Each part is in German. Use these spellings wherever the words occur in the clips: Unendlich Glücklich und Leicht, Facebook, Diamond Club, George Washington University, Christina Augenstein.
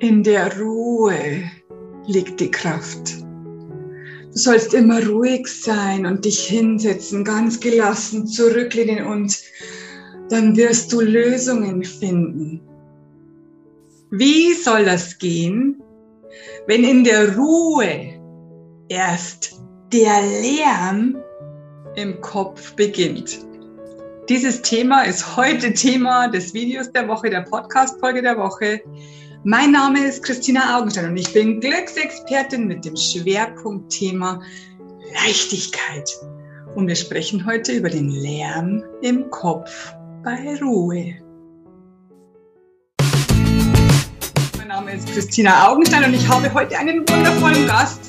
In der Ruhe liegt die Kraft. Du sollst immer ruhig sein und dich hinsetzen, ganz gelassen zurücklehnen und dann wirst du Lösungen finden. Wie soll das gehen, wenn in der Ruhe erst der Lärm im Kopf beginnt? Dieses Thema ist heute Thema des Videos der Woche, der Podcast-Folge der Woche. Mein Name ist Christina Augenstein und ich bin Glücksexpertin mit dem Schwerpunktthema Leichtigkeit. Und wir sprechen heute über den Lärm im Kopf bei Ruhe. Mein Name ist Christina Augenstein und ich habe heute einen wundervollen Gast.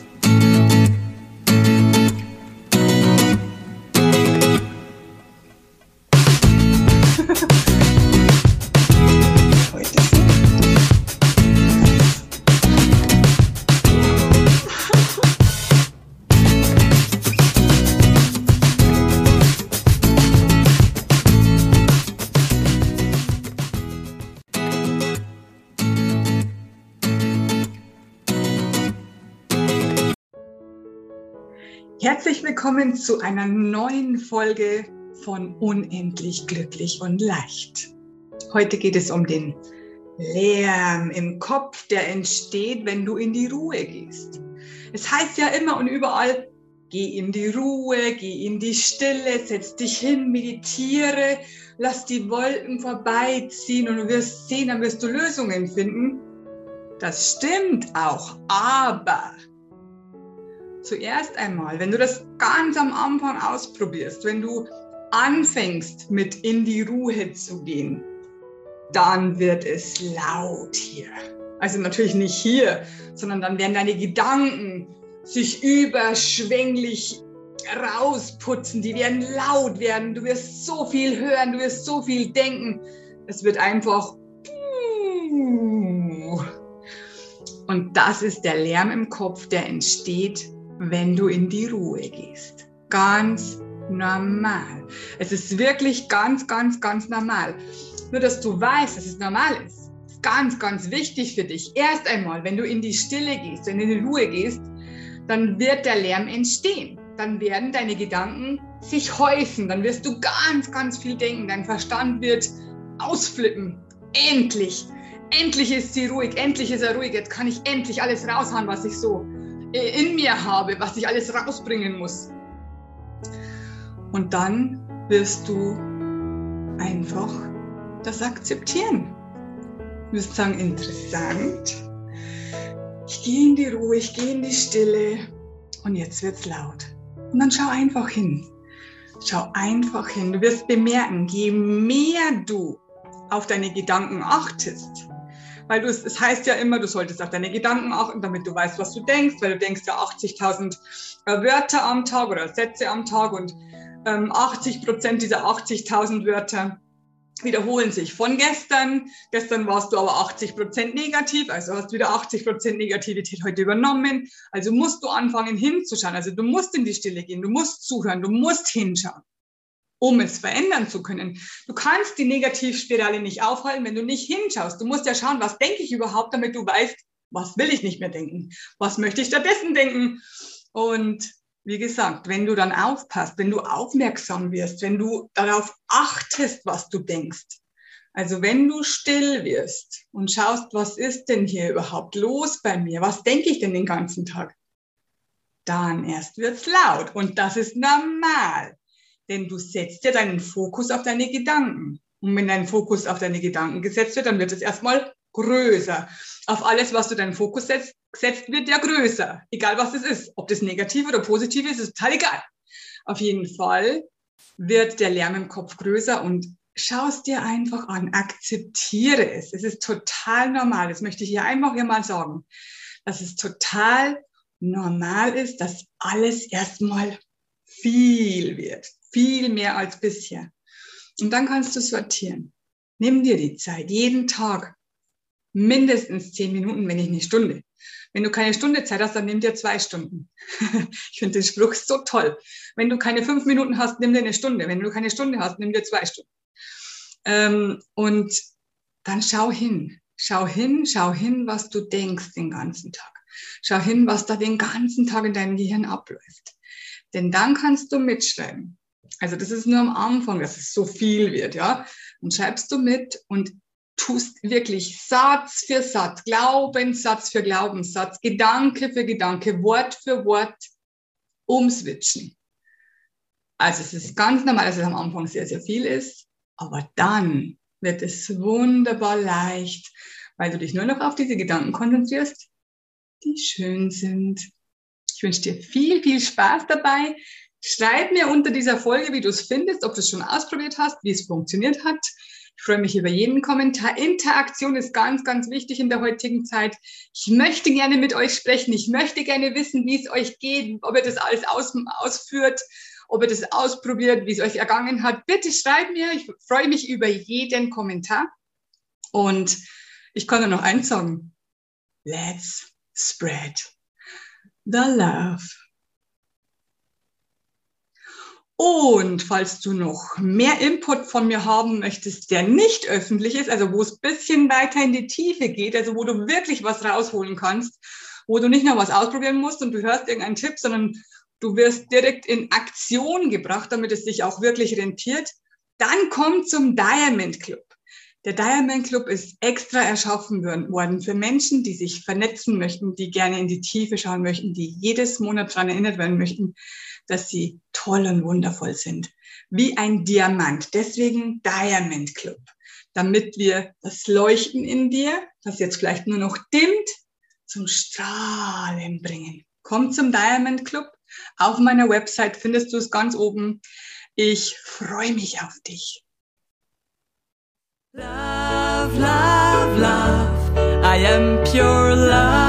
Herzlich willkommen zu einer neuen Folge von Unendlich Glücklich und Leicht. Heute geht es um den Lärm im Kopf, der entsteht, wenn du in die Ruhe gehst. Es heißt ja immer und überall, geh in die Ruhe, geh in die Stille, setz dich hin, meditiere, lass die Wolken vorbeiziehen und du wirst sehen, dann wirst du Lösungen finden. Das stimmt auch, aber zuerst einmal, wenn du das ganz am Anfang ausprobierst, wenn du anfängst, mit in die Ruhe zu gehen, dann wird es laut hier. Also natürlich nicht hier, sondern dann werden deine Gedanken sich überschwänglich rausputzen. Die werden laut werden. Du wirst so viel hören, du wirst so viel denken. Es wird einfach. Und das ist der Lärm im Kopf, der entsteht, wenn du in die Ruhe gehst. Ganz normal. Es ist wirklich ganz, ganz, ganz normal. Nur, dass du weißt, dass es normal ist. Ist ganz, ganz wichtig für dich. Erst einmal, wenn du in die Stille gehst, wenn du in die Ruhe gehst, dann wird der Lärm entstehen. Dann werden deine Gedanken sich häufen. Dann wirst du ganz, ganz viel denken. Dein Verstand wird ausflippen. Endlich ist sie ruhig. Endlich ist er ruhig. Jetzt kann ich endlich alles raushauen, was ich so in mir habe, was ich alles rausbringen muss. Und dann wirst du einfach das akzeptieren. Du wirst sagen, interessant. Ich gehe in die Ruhe, ich gehe in die Stille und jetzt wird's laut. Und dann schau einfach hin. Schau einfach hin. Du wirst bemerken, je mehr du auf deine Gedanken achtest, weil du, es heißt ja immer, du solltest auf deine Gedanken achten, damit du weißt, was du denkst, weil du denkst ja 80.000 Wörter am Tag oder Sätze am Tag und 80% dieser 80.000 Wörter wiederholen sich von gestern. Gestern warst du aber 80% negativ, also hast wieder 80% Negativität heute übernommen. Also musst du anfangen hinzuschauen, also du musst in die Stille gehen, du musst zuhören, du musst hinschauen, um es verändern zu können. Du kannst die Negativspirale nicht aufhalten, wenn du nicht hinschaust. Du musst ja schauen, was denke ich überhaupt, damit du weißt, was will ich nicht mehr denken? Was möchte ich stattdessen denken? Und wie gesagt, wenn du dann aufpasst, wenn du aufmerksam wirst, wenn du darauf achtest, was du denkst, also wenn du still wirst und schaust, was ist denn hier überhaupt los bei mir? Was denke ich denn den ganzen Tag? Dann erst wird's laut und das ist normal. Denn du setzt ja deinen Fokus auf deine Gedanken. Und wenn dein Fokus auf deine Gedanken gesetzt wird, dann wird es erstmal größer. Auf alles, was du deinen Fokus setzt, wird der größer. Egal, was es ist. Ob das negativ oder positiv ist, ist total egal. Auf jeden Fall wird der Lärm im Kopf größer und schau es dir einfach an. Akzeptiere es. Es ist total normal. Das möchte ich hier einfach hier mal sagen. Dass es total normal ist, dass alles erstmal viel wird. Viel mehr als bisher. Und dann kannst du sortieren. Nimm dir die Zeit, jeden Tag mindestens 10 Minuten, wenn nicht eine Stunde. Wenn du keine Stunde Zeit hast, dann nimm dir 2 Stunden. Ich finde den Spruch so toll. Wenn du keine 5 Minuten hast, nimm dir eine Stunde. Wenn du keine Stunde hast, nimm dir 2 Stunden. Und dann schau hin. Schau hin, was du denkst den ganzen Tag. Schau hin, was da den ganzen Tag in deinem Gehirn abläuft. Denn dann kannst du mitschreiben. Also das ist nur am Anfang, dass es so viel wird, ja. Und schreibst du mit und tust wirklich Satz für Satz, Glaubenssatz für Glaubenssatz, Gedanke für Gedanke, Wort für Wort umswitchen. Also es ist ganz normal, dass es am Anfang sehr, sehr viel ist, aber dann wird es wunderbar leicht, weil du dich nur noch auf diese Gedanken konzentrierst, die schön sind. Ich wünsche dir viel, viel Spaß dabei. Schreib mir unter dieser Folge, wie du es findest, ob du es schon ausprobiert hast, wie es funktioniert hat. Ich freue mich über jeden Kommentar. Interaktion ist ganz, ganz wichtig in der heutigen Zeit. Ich möchte gerne mit euch sprechen. Ich möchte gerne wissen, wie es euch geht, ob ihr das alles ausführt, ob ihr das ausprobiert, wie es euch ergangen hat. Bitte schreibt mir. Ich freue mich über jeden Kommentar. Und ich kann nur noch eins sagen. Let's spread the love. Und falls du noch mehr Input von mir haben möchtest, der nicht öffentlich ist, also wo es ein bisschen weiter in die Tiefe geht, also wo du wirklich was rausholen kannst, wo du nicht nur was ausprobieren musst und du hörst irgendeinen Tipp, sondern du wirst direkt in Aktion gebracht, damit es sich auch wirklich rentiert, dann komm zum Diamond Club. Der Diamond Club ist extra erschaffen worden für Menschen, die sich vernetzen möchten, die gerne in die Tiefe schauen möchten, die jedes Monat daran erinnert werden möchten, dass sie toll und wundervoll sind. Wie ein Diamant. Deswegen Diamond Club. Damit wir das Leuchten in dir, das jetzt vielleicht nur noch dimmt, zum Strahlen bringen. Komm zum Diamond Club. Auf meiner Website findest du es ganz oben. Ich freue mich auf dich. Love, love, love, I am pure love.